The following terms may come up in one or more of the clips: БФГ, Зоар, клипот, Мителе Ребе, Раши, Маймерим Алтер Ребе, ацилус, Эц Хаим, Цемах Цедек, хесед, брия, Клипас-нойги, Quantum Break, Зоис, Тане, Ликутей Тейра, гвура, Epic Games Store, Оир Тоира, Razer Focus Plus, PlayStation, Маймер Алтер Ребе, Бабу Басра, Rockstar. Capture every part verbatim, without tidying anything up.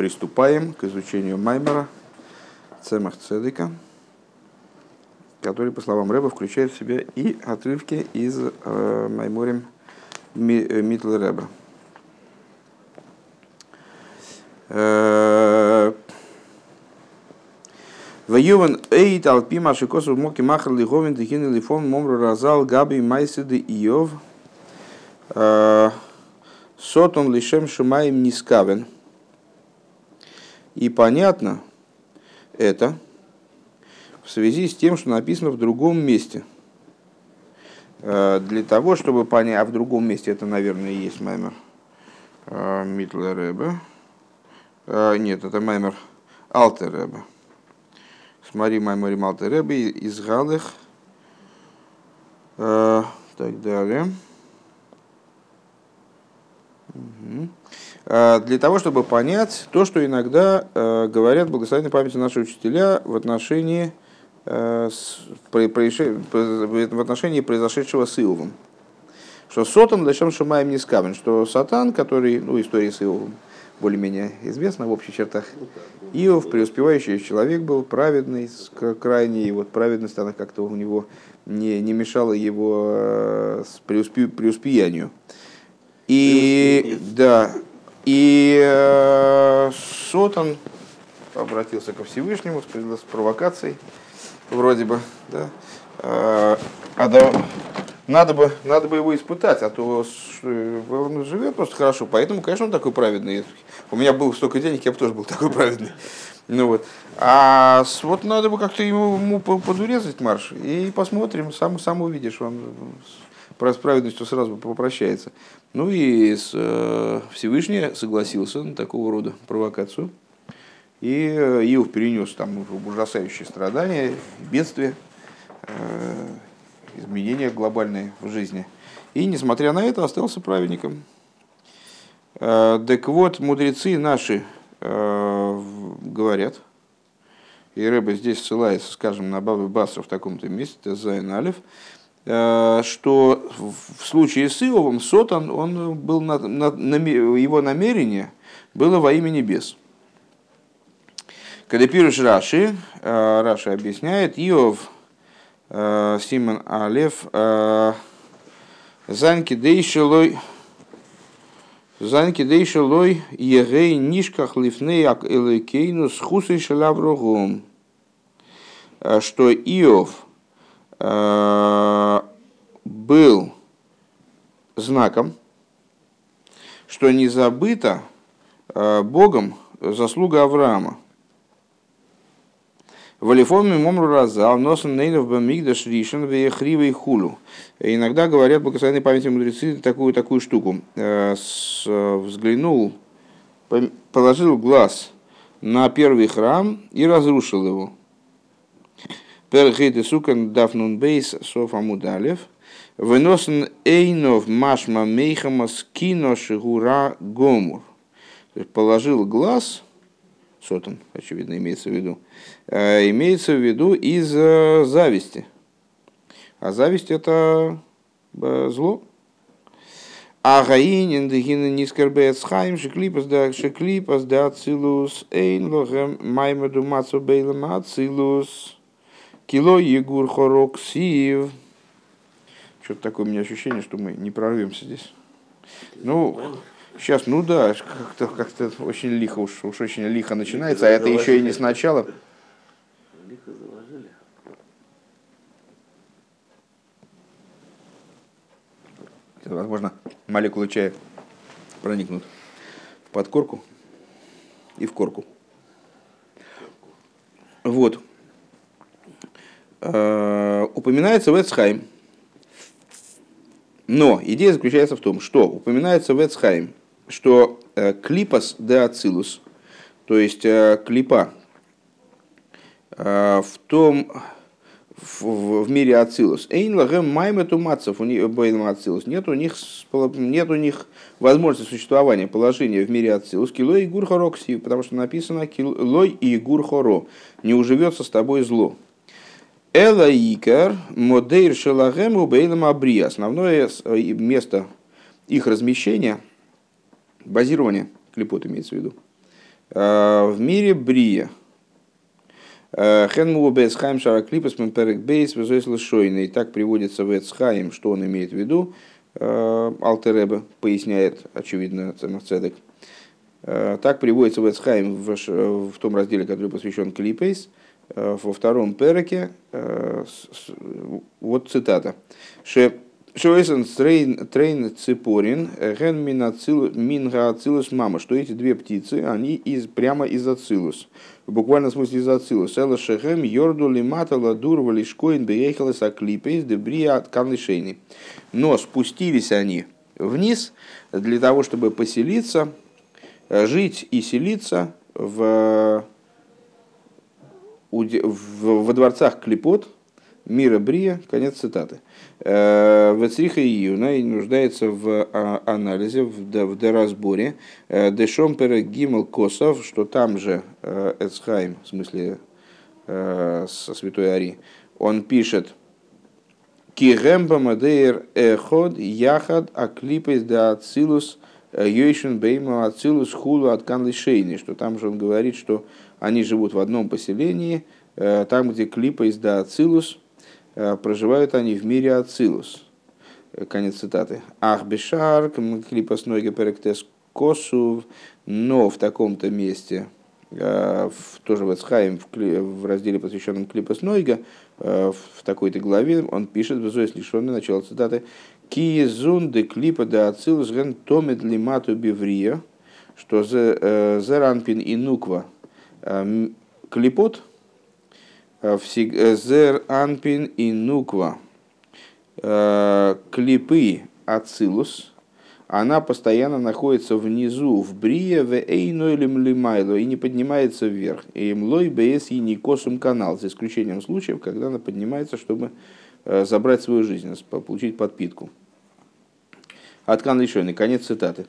приступаем к изучению Маймера Цемах Цедека, который, по словам Рэба, включает в себя и отрывки из э, Майморим Миттл Рэба. Вайован эйт алпима шикосов моки махар лиховин тихин лифон момру разал габи майсиды иов сотон лишем шимаем нискавен. И понятно это в связи с тем, что написано в другом месте. Для того, чтобы понять, а в другом месте это, наверное, и есть маймер Миттл Рэбе. Нет, это маймер Алтер Ребе. Смотри, Маймерим Алтер Ребе из Галых. Так далее. Для того, чтобы понять то, что иногда э, говорят благословенной памяти наши учителя в отношении, э, с, при, проише, в отношении произошедшего с Иовом. Что сотан лешем шимаем нискавен, что сатан, который, ну, история с Иовом более-менее известна в общих чертах, Иов, преуспевающий человек был, праведный, крайний, и вот праведность, она как-то у него не, не мешала его э, преуспе, преуспеянию. И да, и э, сотан обратился ко Всевышнему с провокацией, вроде бы, да, э, а да, надо бы, надо бы его испытать, а то он живет просто хорошо, поэтому, конечно, он такой праведный. У меня было столько денег, я бы тоже был такой праведный. Ну вот, а вот надо бы как-то ему, ему подурезать марш, и посмотрим, сам, сам увидишь, он с праведностью сразу попрощается. Ну и с, э, Всевышний согласился на такого рода провокацию. И э, Иов перенес там ужасающие страдания, бедствия, э, изменения глобальные в жизни. И, несмотря на это, остался праведником. Э, так вот, мудрецы наши э, говорят, и Рэбе здесь ссылается, скажем, на Бабу Басра в таком-то месте, Зайн Алеф, что в случае с Иовом сотан, он был на, на, на, его намерение было во имя небес. Когда пишет Раши, Раши объясняет, Иов Симон Алеф Занки Дейшелой Занки Дейшелой Егей Нишках Лифней Элейкейну Схусей Шалаврогом, что Иов был знаком, что не забыта Богом заслуга Авраама. Валифоми момру разал носом нейнов бамигдаш ришен вехривей хулю. Иногда говорят благословенной памяти мудрецы такую такую штуку. Взглянул, положил глаз на первый храм и разрушил его. Перхейде сукан дафнун бейс софамудалев. Выносен эйнов машма мейхамас кино шигура гомур. Положил глаз, сотан, очевидно, имеется в виду, э, имеется в виду из э, зависти. А зависть это э, зло. Агаинин дыгин нискербе эц хаим шеклипас да шеклипас да ацилус эйн лохем маймаду мацу бейлем ацилус. Кило Егур Хороксиев. Что-то такое у меня ощущение, что мы не прорвемся здесь. Ну, сейчас, ну да, как-то, как-то очень лихо, уж, уж очень лихо начинается, лихо а заложили. Это еще и не сначала. Лихо заложили. Возможно, молекулы чая проникнут в подкорку и в корку. Вот. Упоминается в Эц Хаим. Но идея заключается в том, что упоминается в Эц Хаим, что клипас де ацилус, то есть клипа в том в, в мире ацилус, эйн лагем маймету мацев, у них бейн ацилус, нет у них нет у них возможности существования положения в мире ацилус, килой и гурхорокси, потому что написано килой и гурхоро, не уживется с тобой зло. Элаикер модейр шелагем убейлем абри. Основное место их размещения, базирование, клипот имеется в виду, В мире Брия. Хенмулу Эц Хаим Шара Клипас Мемперек Бейс Зоис Лешойный. И так приводится в Эц Хаим, что он имеет в виду. Алтер Ребе поясняет, очевидно, Цемах Цедек. Так приводится в Эц Хаим в том разделе, который посвящен Клипейс, во втором переке, вот цитата. «Шоэсэн трейн ципорин ген минга ацилус мама». Что эти две птицы, они из, прямо из ацилус. В буквальном смысле из ацилус. «Эла шэхэм йорду лимата ладур валишкоин бейхэлэс аклипэйс дебрия от канлишэйни». Но спустились они вниз для того, чтобы поселиться, жить и селиться в... во дворцах клипот мира Брия, конец цитаты. Вецриха Июна и нуждается в анализе, в доразборе. Дешомпера Гимл Косов, что там же Эц Хаим, в смысле со Святой Ари, он пишет «Кигэмба мадейр эход яхад аклипэс да ацилус йойшен бейма ацилус хулу аткан лишейни», что там же он говорит, что они живут в одном поселении, там, где Клипейс да Ацилус, проживают они в мире Ацилус. Конец цитаты. «Ах бешарк, Клипас-нойги перектес косув», но в таком-то месте, тоже в Эц Хаим, в разделе, посвященном Клипас-нойги, в такой-то главе, он пишет, «Зоис лишённый», начало цитаты, «Киезун де Клипа да Ацилус ген томет лимату биврия», что «Зеранпин и нуква». Клипот зер анпин и нуква клипы ацилус, она постоянно находится внизу в брие в эйнойлем лимайло и не поднимается вверх, и млой бс и никосум канал, за исключением случаев, когда она поднимается, чтобы забрать свою жизнь, получить подпитку. Откан лишённый, конец цитаты.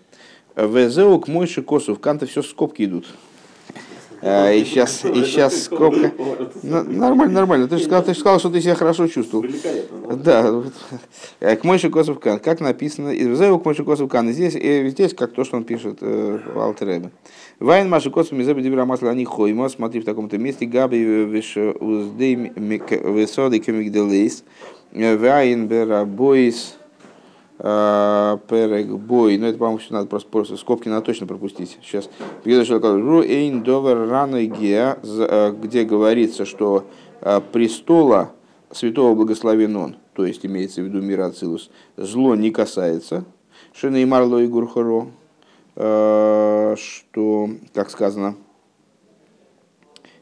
Везеук мойши косу, в канта все скобки идут. И сейчас, и сейчас скобка. Нормально, нормально. Ты же сказал, ты же сказал, что ты себя хорошо чувствовал. Да. К Мойше Косов Кан. Как написано, Изеву к Мойше Косов Кан. Здесь, здесь как то, что он пишет в Алтер Ребе. Вайн Маши Косов Мизеба Дебира Масла Ани Хойма. Смотри, в таком-то месте. Габи Вишуздей Висоды Кемигделейс. Вайн Берабойс Перекбой. Ну, это, по-моему, все надо просто, просто скобки надо точно пропустить. Сейчас. Где говорится, что престола святого благословен он, то есть имеется в виду мир Ацилус, зло не касается. Шинеймар ло игур хоро, что, как сказано,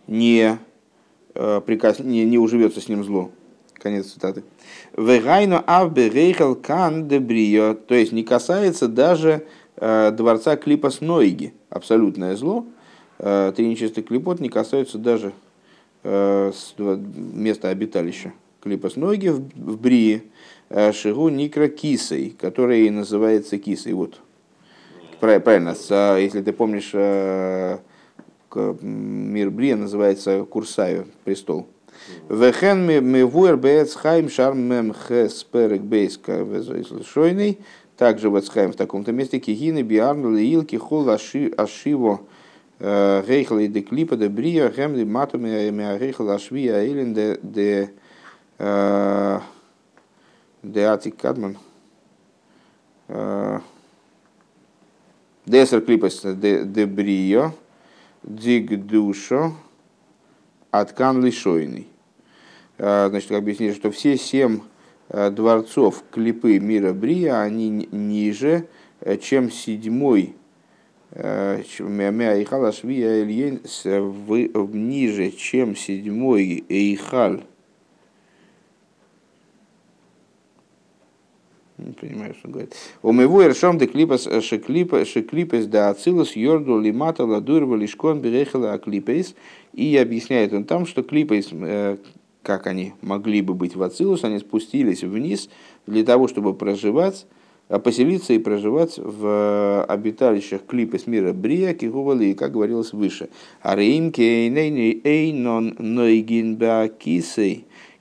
не, прикас... не, не уживется с ним зло. Конец цитаты. «Вегайно авбе рейхал кан дебрио», то есть не касается даже э, дворца Клипас-нойги. Абсолютное зло, э, триничество клипот не касается даже э, с, места обиталища Клипас-нойги в, в Брии, э, Шигу Никра Кисой, которая и называется Кисой. Вот. Правильно, с, если ты помнишь, э, мир Брия называется Курсаю, престол. Вехен мивуэр бээц хайм шармэм хэс перек бейска везойслышойный. Также в Эц Хаим в таком-то месте. Кигины биарн лиилки хол ашиво рейхла и де клипа де брия хэм ли матуми миарейхла ашви аилин де де атик кадман. Десер клипас де брио диг душо. Откан лишойный. Значит, объяснили, что все семь дворцов клипы мира Брия, они ниже, чем седьмой, ниже, чем седьмой Эйхаль. Не понимаю, что он говорит. У моего Иршам де Клипас Шеклипес да Ацилус Йорду Лимата Ладурва Лишкон Берехала Аклипейс. И объясняет он там, что Клипейс, как они могли бы быть в Ацилус, они спустились вниз для того, чтобы проживать, поселиться и проживать в обиталищах Клипейс мира Брия, Кигували, как говорилось выше.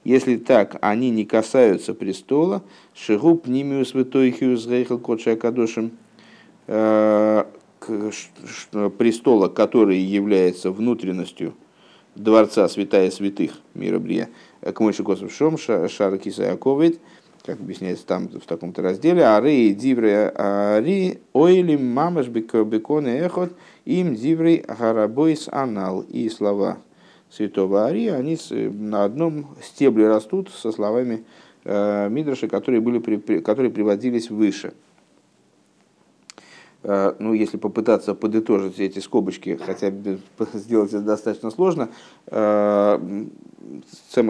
Если так, они не касаются престола, шигу пнимиус витойхиус рейхал кодши акадошим, престола, который является внутренностью дворца святая святых мира Брия, к мойши косов шом шар кисаяковит, как объясняется там в таком-то разделе, ари дивре ари ойлим мамаш беконе эхот им дивре гарабойс анал. И слова святого Ари, они на одном стебле растут со словами Мидраша, которые, были, которые приводились выше. Ну, если попытаться подытожить эти скобочки, хотя сделать это достаточно сложно, Цемах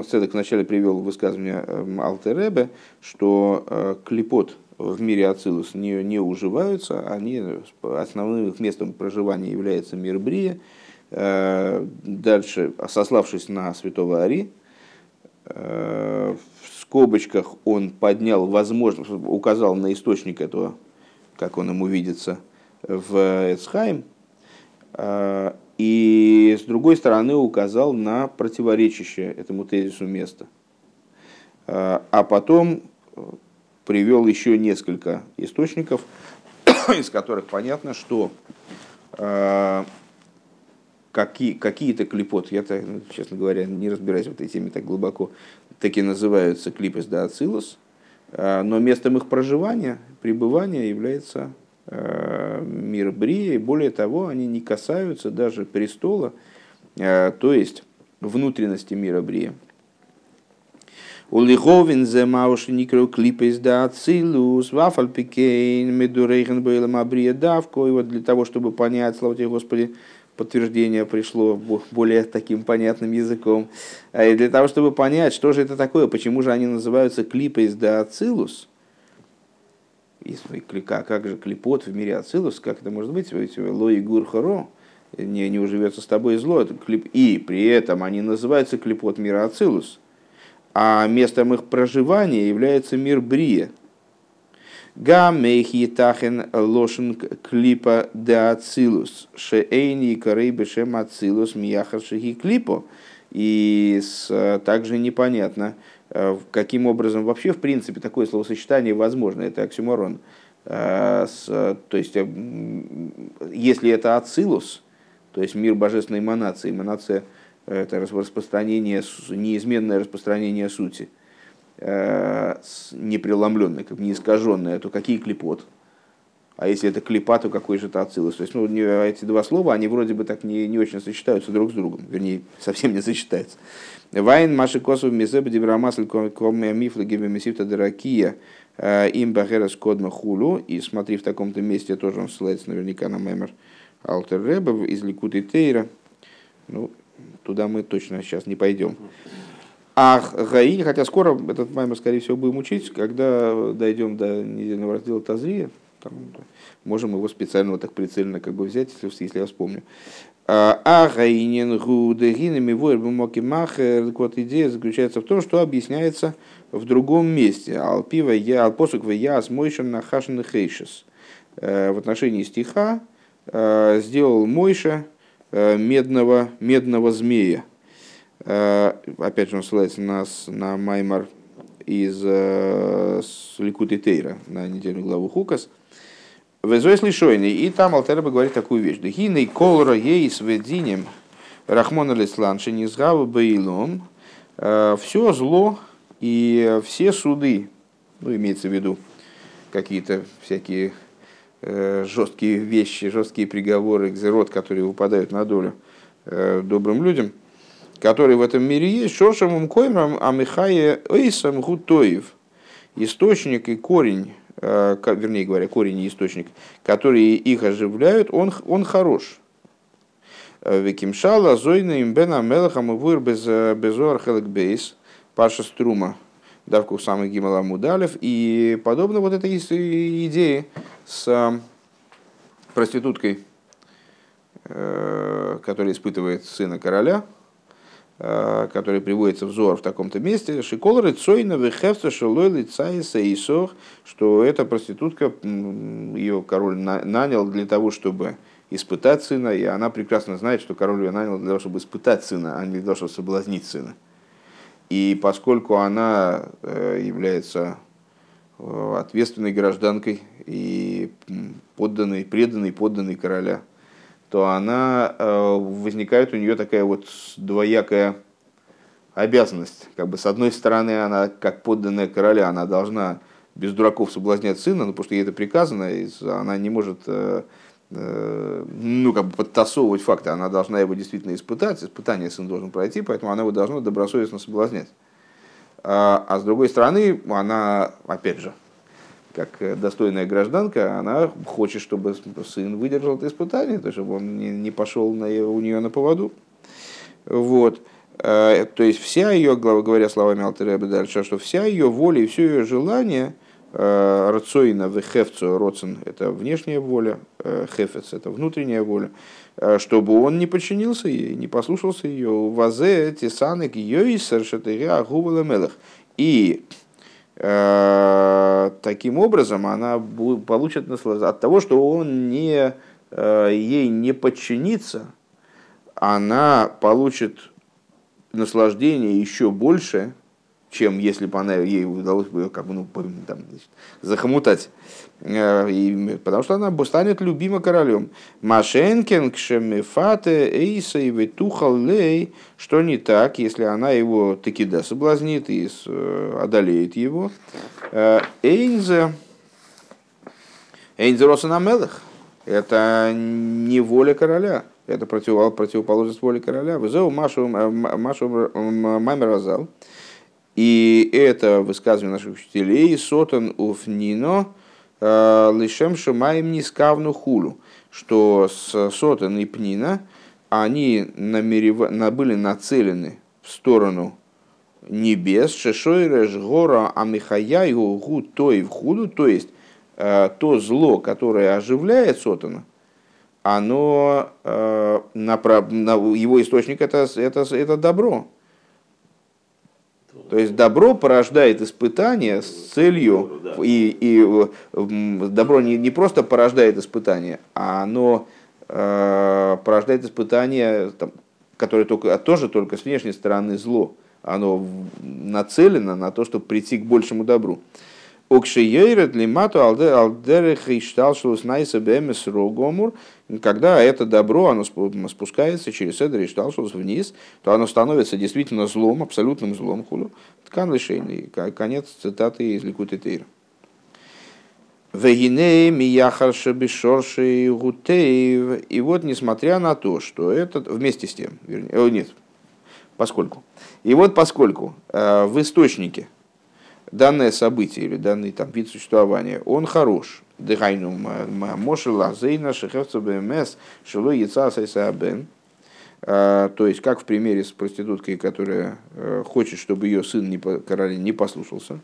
Цедек вначале привел высказывание Алтер Ребе, что клипот в мире Ацилус не, не уживаются, они, основным их местом проживания является мир Брия. Дальше, сославшись на святого Ари, в скобочках он поднял возможность, указал на источник этого, как он ему видится, в Эц Хаим, и с другой стороны указал на противоречащее этому тезису место. А потом привел еще несколько источников, из которых понятно, что какие, какие-то клипот, я-то, честно говоря, не разбираюсь в этой теме так глубоко, таки называются клипас да ацилус, но местом их проживания, пребывания является мир Брия, и более того, они не касаются даже престола, то есть внутренности мира Брия. Улиховин замауши никро клипес да ацилус вафальпикейн медурейхен бейлам абрия давко. И вот для того, чтобы понять, слава тебе, Господи, подтверждение пришло более таким понятным языком. И для того, чтобы понять, что же это такое, почему же они называются клипес да ацилус, как же клипот в мире ацилус, как это может быть, ло и гур хоро, не, не уживется с тобой зло, и при этом они называются клипот мира ацилус, а местом их проживания является мир Брия. Гаммейхитахен лошен клипа да ацилус, шеэйни корей бешем ацилус мияхаршихи клипо. И с, также непонятно, каким образом вообще в принципе такое словосочетание возможно, это оксюморон. С, то есть, если это ацилус, то есть мир божественной эманации, эманация — это распространение, неизменное распространение сути, непреломленное, неискаженное, то какие клипот? А если это клипа, то какой же это ацилус? То есть, ну, эти два слова, они вроде бы так не, не очень сочетаются друг с другом. Вернее, совсем не сочетаются. Вайн маши косов мизеб дебрамасль коме мифлы гибемисифта деракия им бахерас кодма хулу. И смотри, в таком-то месте тоже он ссылается наверняка на Маймер Алтер Ребе из Ликутей Тейра. Ну, туда мы точно сейчас не пойдем. Ах, Гаи, хотя скоро этот маймер, скорее всего, будем учить, когда дойдем до недельного раздела Тазрия, там, можем его специально вот так прицельно как бы взять, если, если я вспомню. Ах, Гаинин, Гудегинами, Войрбумоки Махер, вот идея заключается в том, что объясняется в другом месте. Алпива, я, Алпосук, я, Смойшен, Нахашен, Хейшес. В отношении стиха сделал Мойша медного, медного змея. Опять же, он ссылается на, на Маймар из Ликутей Тейра, на недельную главу Хукас. В Зоис лишойный, и там Алтер Ребе говорит такую вещь. Дыхиный колро ей свединем рахмона леслан шенизгава бейлом. Все зло и все суды, ну, имеется в виду какие-то всякие жесткие вещи, жесткие приговоры, гзерот, которые выпадают на долю добрым людям, которые в этом мире есть, шошамум коймрам амихае эйсам гутоев, источник и корень, вернее говоря, корень и источник, которые их оживляют, он, он хорош. Викимшала зойна имбена мелахам и вуир безуар хелкбейс, паша струма, давку самых гималамудалев, и подобно вот этой идее с проституткой, которая испытывает сына короля, который приводится в Зоар в таком-то месте, что эта проститутка, ее король нанял для того, чтобы испытать сына, и она прекрасно знает, что король ее нанял для того, чтобы испытать сына, а не для того, чтобы соблазнить сына. И поскольку она является ответственной гражданкой и подданной, преданной, подданной короля, то она, возникает у нее такая вот двоякая обязанность. Как бы с одной стороны, она, как подданная короля, она должна без дураков соблазнять сына, ну, потому что ей это приказано, и она не может ну, как бы подтасовывать факты, она должна его действительно испытать, испытание сын должен пройти, поэтому она его должна добросовестно соблазнять. А с другой стороны, она, опять же, как достойная гражданка, она хочет, чтобы сын выдержал это испытание, то, чтобы он не пошел на, у нее на поводу. Вот. То есть вся ее, говоря словами Алтер Ребе дальше, что вся ее воля и все ее желание, рацоина в хефцо, роцин – это внешняя воля, хефец – это внутренняя воля, чтобы он не подчинился ей, не послушался ее. Вазе тесанек йойсер шатыря губала мелах. И э, таким образом она получит наслаждение от того, что он не, э, ей не подчинится, она получит наслаждение еще больше, чем если бы она, ей удалось бы ее как бы, ну, там, значит, захомутать. И, потому что она станет любима королем. Машенкин, кшемефате, эйсей, ветухаллей, что не так, если она его таки да соблазнит и одолеет его. Эйнзе, эйнзе росанамелах, это не воля короля. Это противоположность воли короля. Вызову Машу Мамеразал. И это высказывание наших учителей «Сотан уфнино лишем шумаем нискавну хулю», что Сотан и Пнина, они намерев... были нацелены в сторону небес, «Шешойрэш гора амихаяйгу гу той в худу», то есть то зло, которое оживляет Сотана, оно, его источник – это, это, это добро. То есть добро порождает испытания с целью, и, и добро не, не просто порождает испытания, а оно э, порождает испытания, там, которые только, тоже только с внешней стороны зло. Оно нацелено на то, чтобы прийти к большему добру. Когда это добро оно спускается через Эдер Ишталшус вниз, то оно становится действительно злом, абсолютным злом. Ткан лишейный. Конец цитаты из Ликутей Тейра. И вот, несмотря на то, что этот... Вместе с тем, вернее, нет, поскольку. И вот поскольку в источнике данное событие или данный там, вид существования, он хорош. То есть, как в примере с проституткой, которая хочет, чтобы ее сын не, короля не послушался.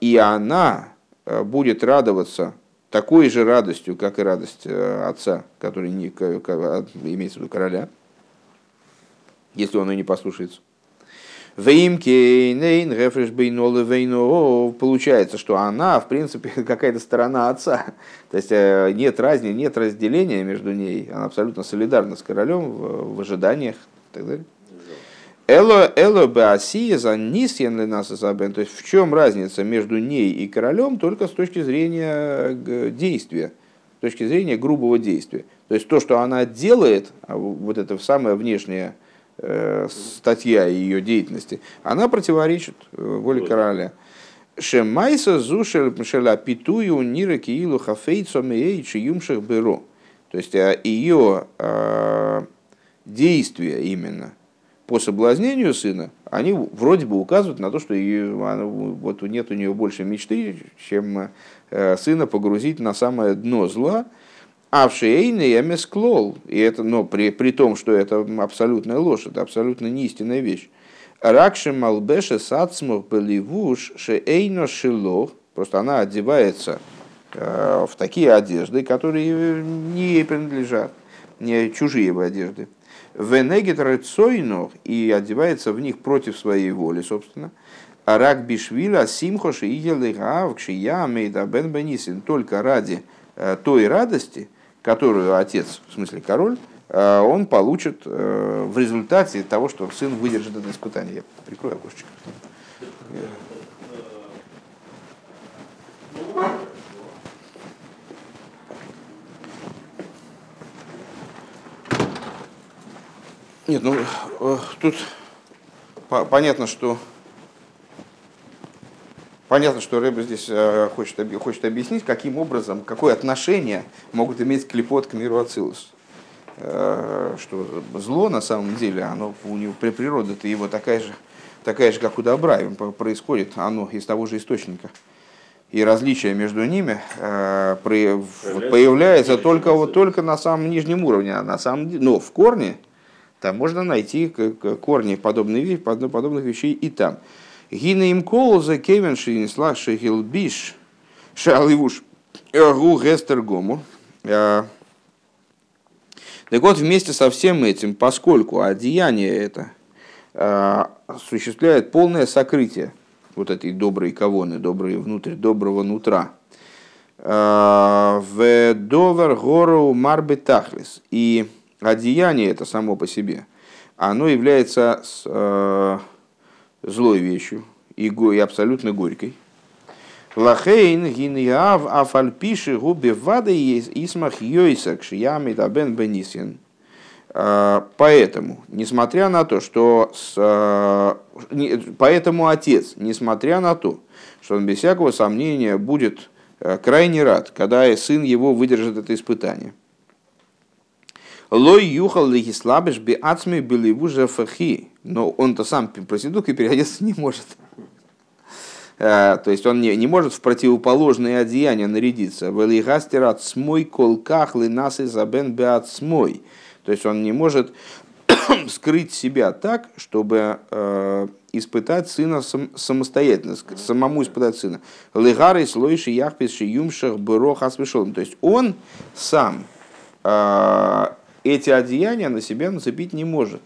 И она будет радоваться такой же радостью, как и радость отца, который не, имеется в виду короля, если он ее не послушается. Получается, что она, в принципе, какая-то сторона отца. То есть нет разницы, нет разделения между ней. Она абсолютно солидарна с королем в ожиданиях и так далее. Эло, эло беасия за нисьен ли нас изабен. То есть в чем разница между ней и королем только с точки зрения действия, с точки зрения грубого действия. То есть то, что она делает, вот это самая внешняя э, статья ее деятельности, она противоречит воле короля. Шемайса зушель пшеля питую нира киилу хафейцом и чиюмших беру. То есть ее э, действия именно по соблазнению сына, они вроде бы указывают на то, что ее, она, вот нет у нее больше мечты, чем э, сына погрузить на самое дно зла. А в шейне я месклол, и это, но при, при том, что это абсолютная ложь, это абсолютно неистинная вещь. Ракши малбеше сацмов пеливуш шейно шилох, просто она одевается э, в такие одежды, которые не ей принадлежат, не чужие бы одежды. Венегет рецойнух, и одевается в них против своей воли, собственно. Рак бишвила симхоши и елыгавкши я мейдабен бенисин. Только ради той радости, которую отец, в смысле король, он получит в результате того, что сын выдержит это испытание. Я прикрою окошечко. Нет, ну тут понятно, что понятно, что Ребе здесь хочет, хочет объяснить, каким образом, какое отношение могут иметь клипот к миру Ацилус. Что зло на самом деле, оно у него при природе-то его такая же, такая же, как у добра, происходит оно из того же источника. И различие между ними э, при, появляется только, вот, только на самом нижнем уровне. На самом, но в корне там можно найти корни подобных, подобных вещей и там. Гинеим колоза кевен шинесла шехилбиш шаливуш гу гестергому. Так вот, вместе со всем этим, поскольку одеяние это э, осуществляет полное сокрытие вот этой доброй кавоны, доброй внутрь, доброго нутра. В довер гору марбе тахлис. И одеяние это само по себе, оно является с, э, злой вещью и, го, и абсолютно горькой. Лахейн гиньяв афальпиши губи вады исмах йойсак шиями табен бенисин. Поэтому, несмотря на то, что с, поэтому отец, несмотря на то, что он без всякого сомнения будет крайне рад, когда сын его выдержит это испытание. Лой юхал лихислабиш би ацми беливу жефахи. Но он-то сам проститутка и переодеться не может. То есть он не, не может в противоположное одеяние нарядиться. Велигастер ацмой колках линас изабен би ацмой. То есть он не может скрыть себя так, чтобы э, испытать сына сам, самостоятельно, самому испытать сына. Лыгарый слой шияхпис шиюмшах бырох асвешолом. То есть он сам э, эти одеяния на себя нацепить не может.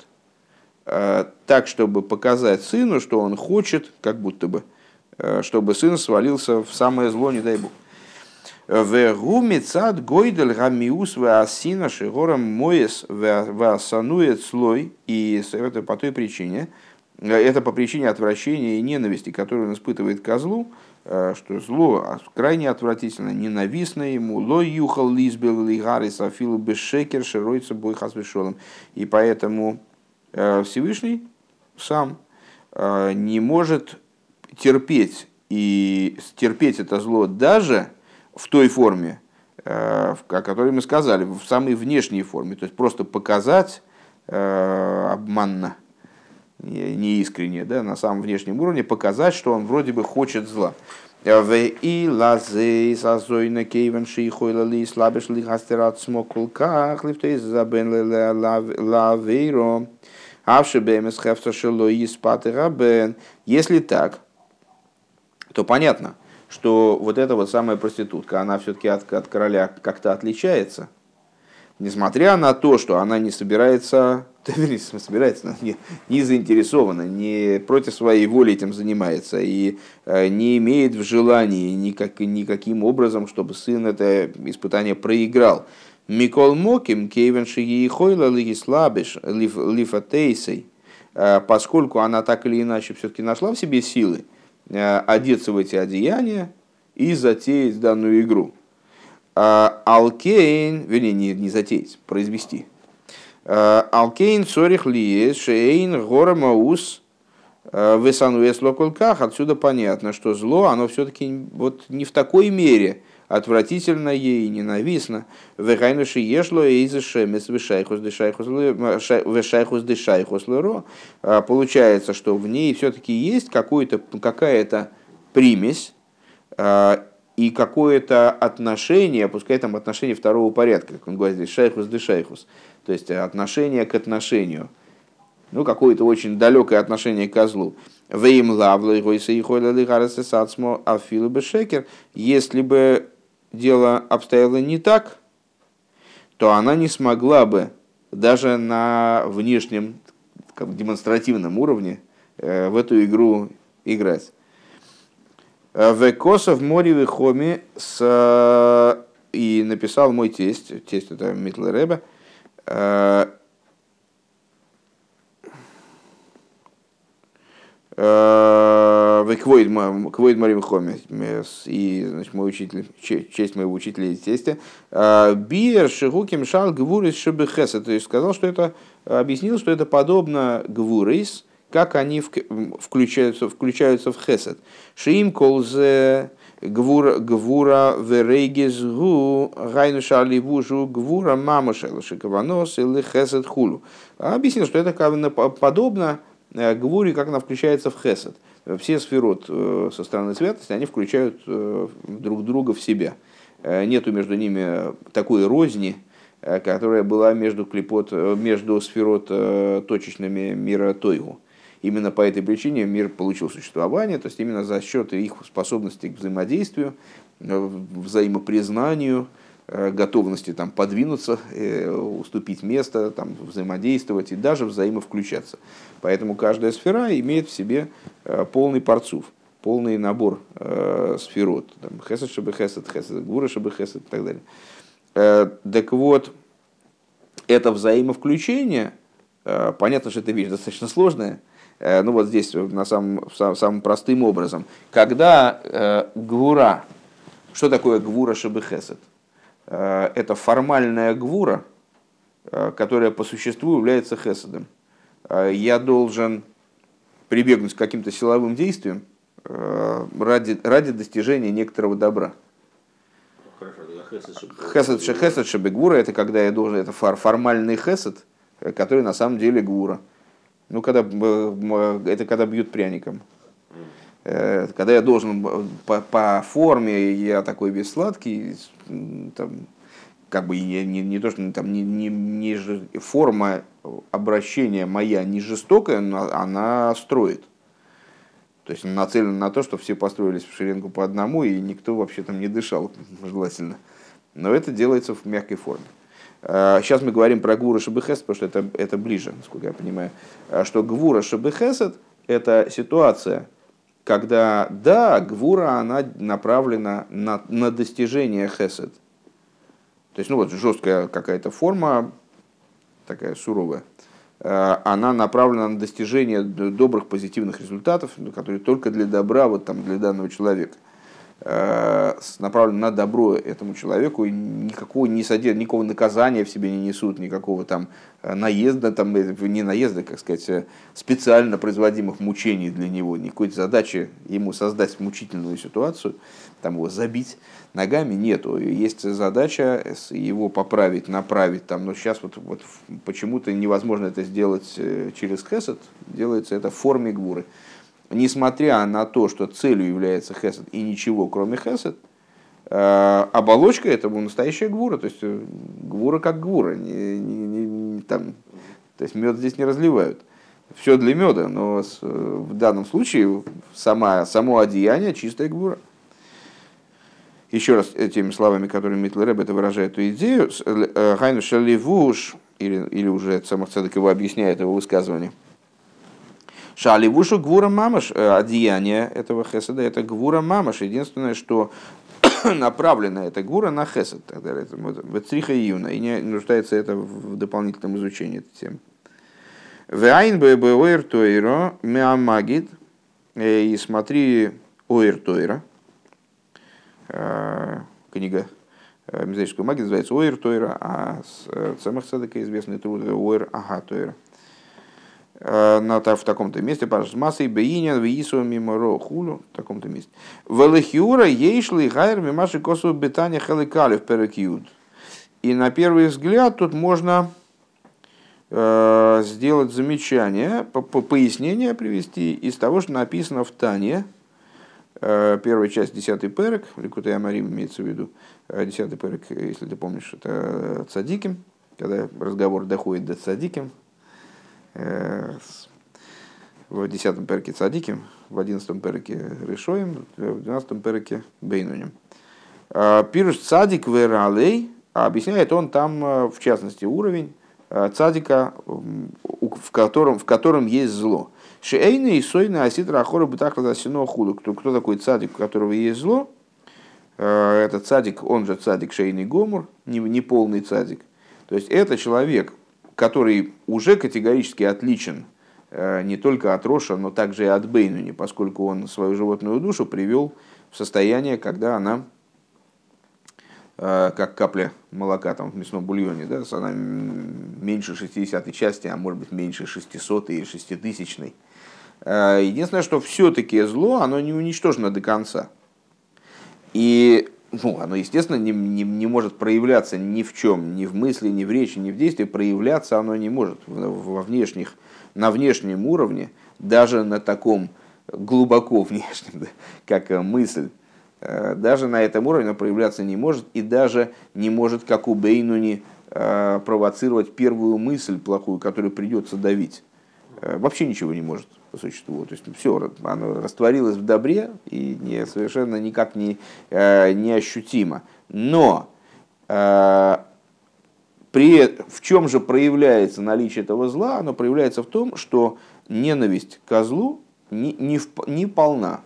Э, так, чтобы показать сыну, что он хочет, как будто бы, э, чтобы сын свалился в самое зло, не дай бог. Вегумицат гойдель гамиус веасина шигором моес веасанует слой. И это по той причине, это по причине отвращения и ненависти, которую он испытывает козлу, что зло крайне отвратительно, ненавистно ему. Лой юхал лизбел лигарис афил бешекер широйца бойхас вешолом. И поэтому Всевышний сам не может терпеть и терпеть это зло даже в той форме, о которой мы сказали, в самой внешней форме. То есть просто показать обманно, неискренне, да, на самом внешнем уровне, показать, что он вроде бы хочет зла. Если так, то понятно, что вот эта вот самая проститутка, она все-таки от, от короля как-то отличается, несмотря на то, что она не собирается, не собирается, не, не заинтересована, не против своей воли этим занимается и э, не имеет в желании никак, никаким образом, чтобы сын это испытание проиграл. Микол Моким, Кейвен Шиехойла, Лигислабиш, Лифатейсей, поскольку она так или иначе все-таки нашла в себе силы одеться в эти одеяния и затеять данную игру. Алкейн, вернее, не, не затеять, произвести. Алкейн цорих лиес шейн гормаус весануес локулках. Отсюда понятно, что зло, оно все-таки вот не в такой мере отвратительно ей и ненавистно. Вехайнуши ешло и из шемес вешайхус дешайхус вешайхус дешайхус леро. Получается, что в ней все-таки есть какой-то, какая-то примесь и какое-то отношение, пускай там отношение второго порядка, как он говорит здесь, шайхус дешайхус, то есть отношение к отношению. Ну, какое-то очень далекое отношение к козлу. Если бы дело обстояло не так, то она не смогла бы даже на внешнем, как бы демонстративном уровне э, в эту игру играть. В Косов море Вихоми и написал мой тесть, тесть это Мителе Ребе, Квоид Марим Хоме, и значит, мой учитель, честь моего учителя и тестя, Биер Шигуки Мшал Гвурис Шебехеса, то есть сказал, что это, объяснил, что это подобно Гвурис, как они включаются, включаются в Хесед. Шиим колзе гвура гвура верегизгу гайнуша ливужу гвура мамашел шикаванос или Хесед хулу. Объяснил, что это подобно гвуре, как она включается в Хесед. Все сферот со стороны святости, они включают друг друга в себя. Нету между ними такой розни, которая была между, клипот, между сферот точечными мира Тойгу. Именно по этой причине мир получил существование, то есть именно за счет их способности к взаимодействию, взаимопризнанию, готовности там, подвинуться, уступить место, там, взаимодействовать и даже взаимовключаться. Поэтому каждая сфера имеет в себе полный парцуф, полный набор сферот. Хесед шебе хесед, хесед гвура шебе хесед и так далее. Так вот, это взаимовключение, понятно, что это вещь достаточно сложная, ну вот здесь на самом, самым простым образом. Когда э, гвура, что такое гвура шебехесед? Э, это формальная гвура, э, которая по существу является хеседом. Э, я должен прибегнуть к каким-то силовым действиям э, ради, ради достижения некоторого добра. Хесед шебехесед шебегвура, это когда я должен, это фор, формальный хесед, который на самом деле гвура. Ну, когда, это когда бьют пряником. Когда я должен по, по форме, я такой весь сладкий, там, как бы я не, не то, что там, не, не, не, форма обращения моя не жестокая, но она строит. То есть нацелена на то, что все построились в шеренгу по одному, и никто вообще там не дышал, желательно. Но это делается в мягкой форме. Сейчас мы говорим про гвура шебехесед, потому что это, это ближе, насколько я понимаю. Что гвура шебехесед – это ситуация, когда, да, гвура, она направлена на, на достижение хесед. То есть, ну вот, жесткая какая-то форма, такая суровая, она направлена на достижение добрых, позитивных результатов, которые только для добра, вот там, для данного человека. Направлен на добро этому человеку, и никакого, не содержит, никакого наказания в себе не несут, никакого там наезда, там, не наезда, как сказать, специально производимых мучений для него, никакой задачи ему создать мучительную ситуацию, там его забить ногами нету. Есть задача его поправить, направить, там, но сейчас вот, вот почему-то невозможно это сделать через хесед, делается это в форме гвуры. Несмотря на то, что целью является хесед и ничего, кроме хесед, оболочка этого настоящая гвура, то есть гвура как гвура, не, не, не, там, то есть мед здесь не разливают. Все для меда, но в данном случае сама, само одеяние чистая гвура. Еще раз этими словами, которыми Мителе Ребе это выражает эту идею, Хайну Шаливуш, или, или уже Эц Хаим его объясняет, его высказывание. Шаливушу гвура мамаш, одеяние этого хеседа, это гвура мамаш. Единственное, что направлено это гвура на хесед. Вецриха июна. И не нуждается это в дополнительном изучении этой темы. Веайн бэбэ оир тоира меамагид. И смотри оир тоира. Книга мезоического магии называется оир тоира, а Цемах Цедека известный труд оир ага тоира. На, в таком-то месте, пожалуйста, массой бейнин виису миморо хулю, в таком-то месте. Велихиура ейшли гайр мимаши косу бетане хеликали в перекьюд. И на первый взгляд тут можно э, сделать замечание, по, по, пояснение привести из того, что написано в Тане, э, первая часть десятый перек, Ликутей Марим имеется в виду, десятый перек, если ты помнишь, это цадиким, когда разговор доходит до цадиким. В десятом перке цадиким, в одиннадцатом перке решоем, в двенадцатом перке бейнунем. Пируш цадик вералей, объясняет он там, в частности, уровень цадика, в котором, в котором есть зло. Шейны и сойны аситра ахора бутахла засино хулу. Кто такой цадик, у которого есть зло? это цадик, он же цадик шейный гомур, неполный цадик. То есть это человек, который уже категорически отличен не только от Роша, но также и от Бейнуни, поскольку он свою животную душу привел в состояние, когда она, как капля молока там в мясном бульоне, да, она меньше шестидесятой части, а может быть меньше шестисотой или шеститысячной. Единственное, что все-таки зло, оно не уничтожено до конца. И ну, оно, естественно, не, не, не может проявляться ни в чем, ни в мысли, ни в речи, ни в действии. Проявляться оно не может во внешних, на внешнем уровне, даже на таком глубоко внешнем, как мысль. Даже на этом уровне оно проявляться не может, и даже не может, как у Бейнуни, провоцировать первую мысль плохую, которую придется давить. Вообще ничего не может по существу. То есть все, оно растворилось в добре и не, совершенно никак не, э, не ощутимо. Но э, при, в чем же проявляется наличие этого зла? Оно проявляется в том, что ненависть ко злу не, не, в, не полна.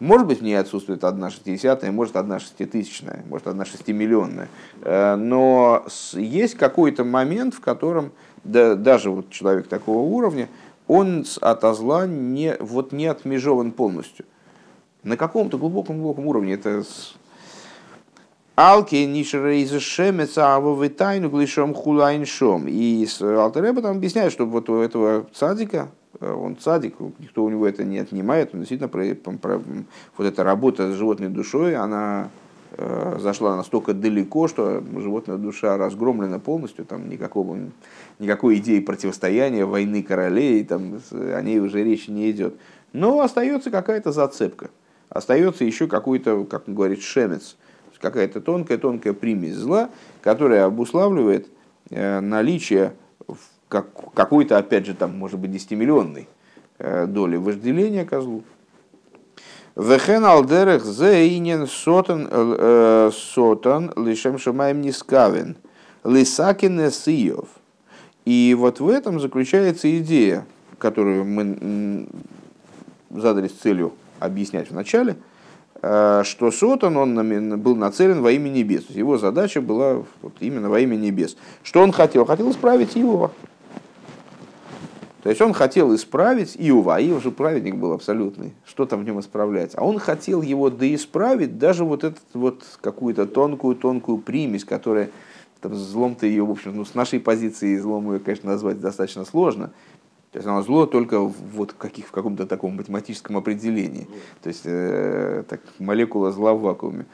Может быть, в ней отсутствует одна шестидесятая, может, одна шеститысячная, может, одна шестимиллионная. Э, но есть какой-то момент, в котором да, даже вот человек такого уровня, он от зла не, вот не отмежован полностью. На каком-то глубоком-глубоком уровне это... Алки нишерейзешемеца авовитайну глишом хулайншом. И Алтер Ребе там объясняет, что вот у этого цадика, он цадик, никто у него это не отнимает, он действительно, про, про, вот эта работа с животной душой, она э, зашла настолько далеко, что животная душа разгромлена полностью, там никакого... Никакой идеи противостояния, войны королей, там, о ней уже речи не идет. Но остается какая-то зацепка. Остается еще какой-то, как он говорит, шемец. Какая-то тонкая-тонкая примесь зла, которая обуславливает наличие какой-то, опять же, там, может быть, десятимиллионной доли вожделения козлу. Вехен алдерех зеинен сотан сотан лишем шамаем нискавен лисакин сиев. И вот в этом заключается идея, которую мы задались целью объяснять в начале, что Сотан он был нацелен во имя небес. Его задача была вот именно во имя небес. Что он хотел? Хотел исправить Иова. То есть он хотел исправить Иова, а Иов же праведник был абсолютный. Что там в нем исправлять? А он хотел его доисправить, даже вот эту вот какую-то тонкую-тонкую примесь, которая... Там, злом-то ее, в общем, ну, с нашей позиции злом ее, конечно, назвать достаточно сложно. То есть оно зло только вот каких, в каком-то таком математическом определении. То есть э, так, молекула зла в вакууме.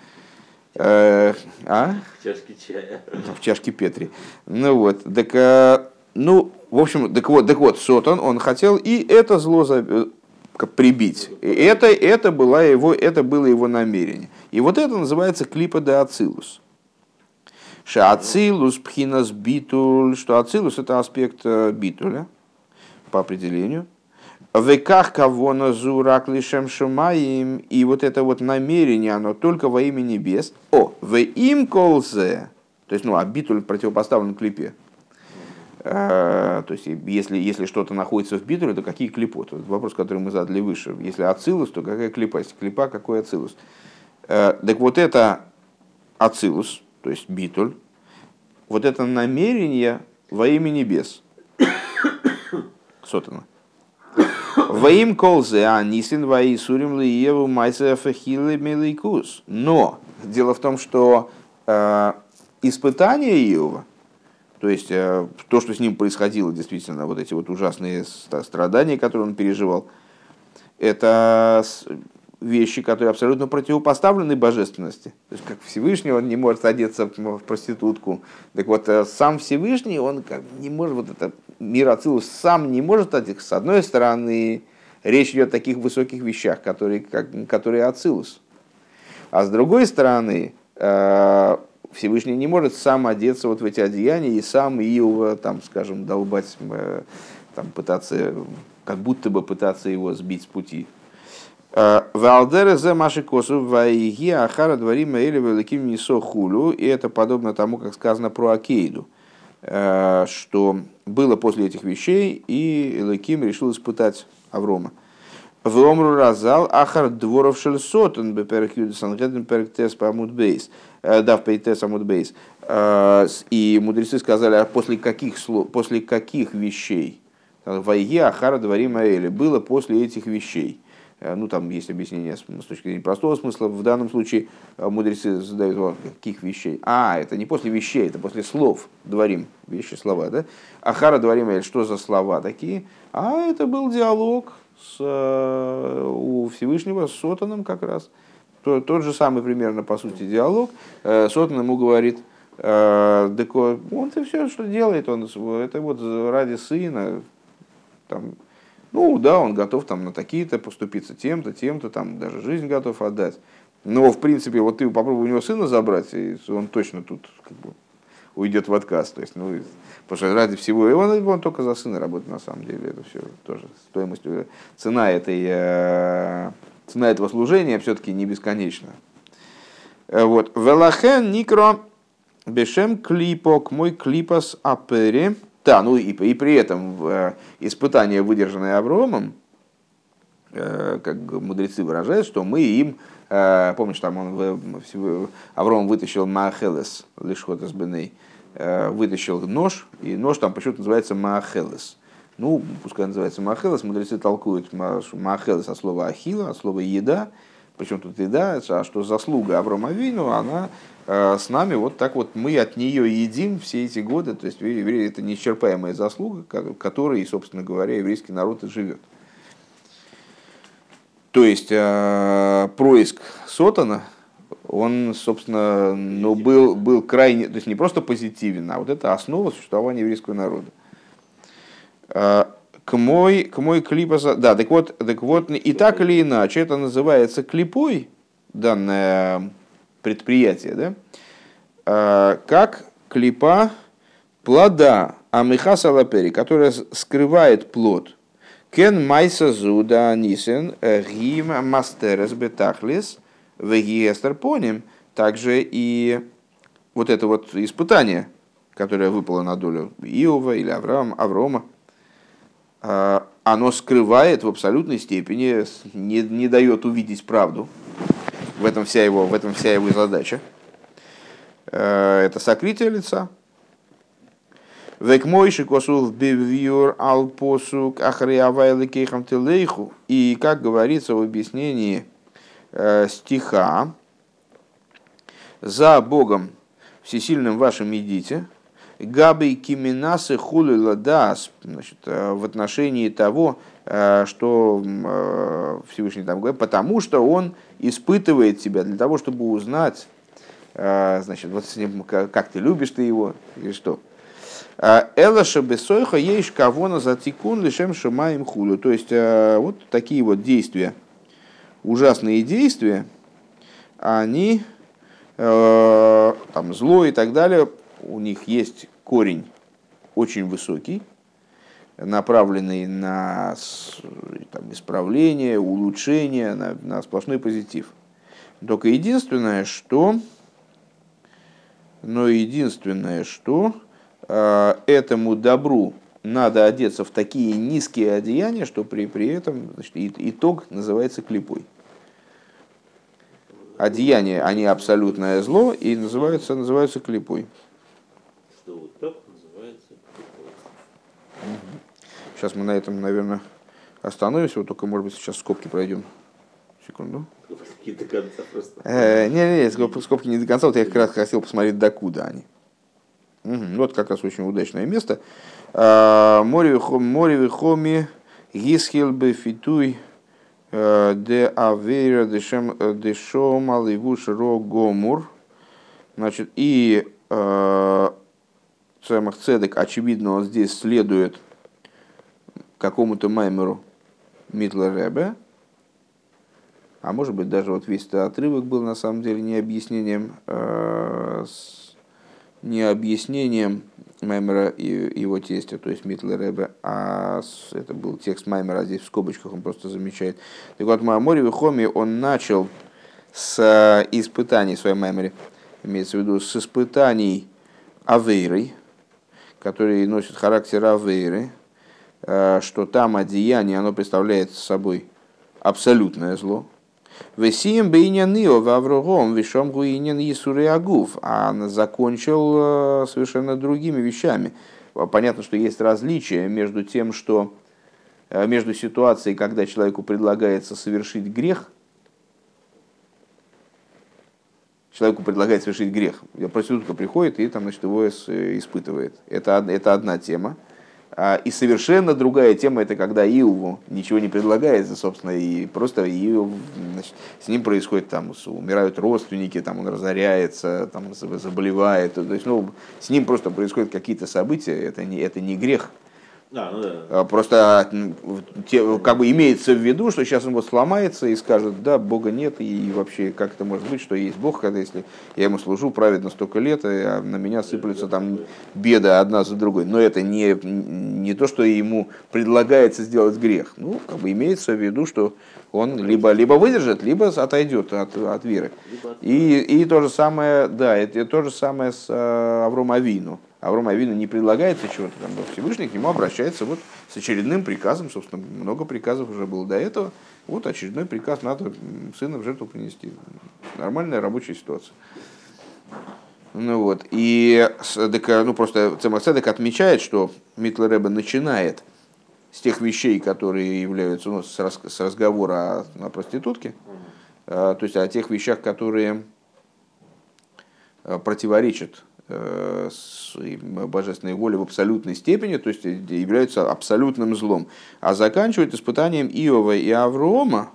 Э, а? В чашке чая. В чашке Петри. Ну вот, так, ну, в общем, так вот, так вот, Сотан, он хотел и это зло за... прибить. Это, это, была его, это было его намерение. И вот это называется клипа де Ацилус. Что ацилус пхинас битуль, что ацилус это аспект битуля по определению. Веках кого назурак лишем шумаим, и вот это вот намерение, оно только во имя небес. О, в им колзе, то есть ну а битуль противопоставлен клипе. То есть если, если что-то находится в битуле, то какие клипоты? Вопрос, который мы задали выше. Если ацилус, то какая клипа? Если клипа, какой ацилус? Так вот это ацилус. То есть битуль, вот это намерение во имя небес. Сотана. Во им колзе анисин во исурим лиеву майса фахилы меликус. Но дело в том, что э, испытание Иова, то есть э, то, что с ним происходило, действительно, вот эти вот ужасные страдания, которые он переживал, это... вещи, которые абсолютно противопоставлены божественности. То есть, как Всевышний, он не может одеться в проститутку. Так вот, сам Всевышний, он как не может, вот это мир Ацилус сам не может одеться. С одной стороны, речь идет о таких высоких вещах, которые, как, которые Ацилус. А с другой стороны, Всевышний не может сам одеться вот в эти одеяния и сам Иова, там, скажем, долбать, там, пытаться, как будто бы пытаться его сбить с пути. И это подобно тому, как сказано про Акейду, что было после этих вещей, и Элоким решил испытать Аврома. Вомру разал ахар дворов шельсотен бэперк юдис ангеден перк тес памут бейс. Да, в пейтес амут бейс. И мудрецы сказали, а после каких, после каких вещей? Вайги ахара дворим аэли. Было после этих вещей. Ну, там есть объяснение с точки зрения простого смысла. В данном случае мудрецы задают вопрос, каких вещей. А, это не после вещей, это после слов. Дворим, вещи, слова, да? Ахара дворим аэли. Что за слова такие? А, это был диалог с, у Всевышнего с Сотаном как раз. Тот, тот же самый примерно, по сути, диалог. Сотан ему говорит, деко, он-то все, что делает, он, это вот ради сына. Там, ну да, он готов там, на такие-то поступиться, тем-то, тем-то, там, даже жизнь готов отдать. Но, в принципе, вот ты попробуй у него сына забрать, и он точно тут как бы уйдет в отказ. То есть, ну, потому что ради всего, и он, он только за сына работает, на самом деле. Это все тоже стоимость, цена этой... Цена этого служения все-таки не бесконечна. Вот. Велахен никро бешем клипок мой клипас апери. Да, ну и, и при этом испытание, выдержанное Авраамом, как мудрецы выражают, что мы им... Помнишь, там он, Авраам вытащил маахелес, лишхотес беней, вытащил нож, и нож там почему-то называется маахелес. Ну, пускай называется Маахелес, мудрецы толкуют Маахелес от слова Ахила, от слова еда. Причем тут еда, а что заслуга Авраама Авину, она э, с нами, вот так вот мы от нее едим все эти годы. То есть евреи — это неисчерпаемая заслуга, которой, собственно говоря, еврейский народ и живет. То есть э, происк Сотана, он, собственно, ну, был, был крайне, то есть не просто позитивен, а вот это основа существования еврейского народа. К мой, к мой клипа, да, так вот, так вот, и так или иначе, это называется клипой, данное предприятие, да, как клипа плода амихаса лапери, которая скрывает плод. Кен майса зуда нисен гим мастерес бетахлис вегиестер поним. Также и вот это вот испытание, которое выпало на долю Иова или Авраама, Аврома, оно скрывает в абсолютной степени, не, не дает увидеть правду. В этом вся его, в этом вся его задача. Это сокрытие лица. И, как говорится в объяснении стиха, за Богом всесильным вашим идите. Габы киминасы хулила дас, значит, в отношении того, что Всевышний там говорит, потому что он испытывает тебя для того, чтобы узнать, значит, вот с ним, как ты любишь ты его или что. Эла шабесойха ейш кавона затикун лишем шамаим хулю. То есть вот такие вот действия, ужасные действия, они там зло и так далее. У них есть корень очень высокий, направленный на там, исправление, улучшение, на, на сплошной позитив. Только единственное, что, но единственное, что э, этому добру надо одеться в такие низкие одеяния, что при, при этом, значит, итог называется клипой. Одеяния, они абсолютное зло и называются, называются клипой. Что вот так называется. Сейчас мы на этом, наверное, остановимся. Вот только, может быть, сейчас скобки пройдем. Секунду. Скобки до конца просто. Не-не-не, скобки не до конца. Вот я как раз хотел посмотреть, докуда они. Угу. Вот как раз очень удачное место. Моревихоми гисхилбе фитуй де авера дешом аливуш рогомур. Значит, и... Цемах Цедек, очевидно, он здесь следует какому-то Маймеру Миттл Рэба. А может быть, даже вот весь этот отрывок был на самом деле не объяснением, э, с, не объяснением Маймера и его тестя, то есть Миттл Рэба, а с, это был текст Маймера, а здесь в скобочках он просто замечает. Так вот, Маймори Вихоми, он начал с испытаний в своем Маймере, имеется в виду с испытаний авейрой, которые носят характер авейры, что там одеяние, оно представляет собой абсолютное зло. Весием бейняныо вавругом вишом гуинен исуриагув. А закончил совершенно другими вещами. Понятно, что есть различия между тем, что между ситуацией, когда человеку предлагается совершить грех, человеку предлагает совершить грех. Проститутка приходит и там, значит, его испытывает. Это, это одна тема. И совершенно другая тема, это когда Иову ничего не предлагается, собственно, и просто Иов, значит, с ним происходит, там, умирают родственники, там, он разоряется, там, заболевает. То есть, ну, с ним просто происходят какие-то события, это не, это не грех. Да, ну да. Просто те, как бы имеется в виду, что сейчас он вот сломается и скажет, да, Бога нет, и вообще как это может быть, что есть Бог, когда если я ему служу праведно столько лет, а на меня сыплются там беды одна за другой. Но это не, не то, что ему предлагается сделать грех. Ну, как бы имеется в виду, что он либо, либо выдержит, либо отойдет от, от веры. И, и то же самое, да, это то же самое с Авром Авину. Авром Авину не предлагается чего-то, там, Всевышний к нему обращается вот с очередным приказом, собственно, много приказов уже было до этого, вот очередной приказ, надо сына в жертву принести. Нормальная рабочая ситуация. Ну вот, и ну, просто Цемах Цедека отмечает, что Миттл Рэба начинает с тех вещей, которые являются, ну, с разговора о, о проститутке, то есть о тех вещах, которые противоречат божественной воли в абсолютной степени, то есть являются абсолютным злом, а заканчивает испытанием Иова и Аврома,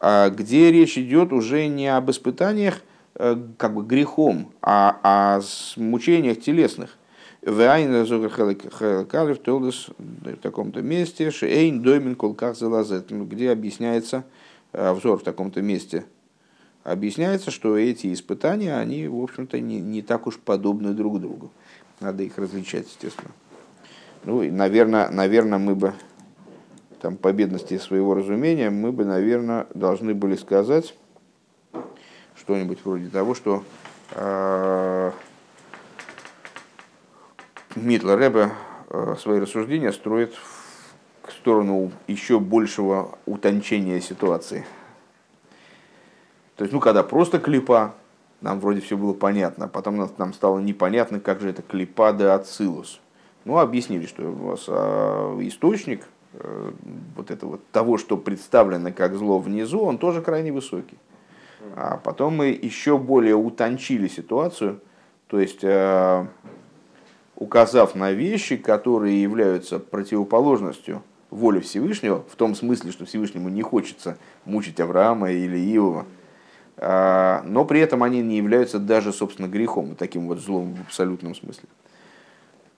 где речь идет уже не об испытаниях как бы грехом, а о мучениях телесных. В таком-то месте, где объясняется взор в таком-то месте. Объясняется, что эти испытания, они, в общем-то, не, не так уж подобны друг другу. Надо их различать, естественно. Ну, и, наверное, наверное, мы бы, там, по бедности своего разумения, мы бы, наверное, должны были сказать что-нибудь вроде того, что э, Миттл Рэба э, свои рассуждения строит в сторону еще большего утончения ситуации. То есть, ну, когда просто клипа, нам вроде все было понятно, потом нам стало непонятно, как же это клипа да ацилус. Ну, объяснили, что у вас источник вот этого того, что представлено как зло внизу, он тоже крайне высокий. А потом мы еще более утончили ситуацию, то есть указав на вещи, которые являются противоположностью воли Всевышнего, в том смысле, что Всевышнему не хочется мучить Авраама или Иова, но при этом они не являются даже, собственно, грехом, таким вот злом в абсолютном смысле.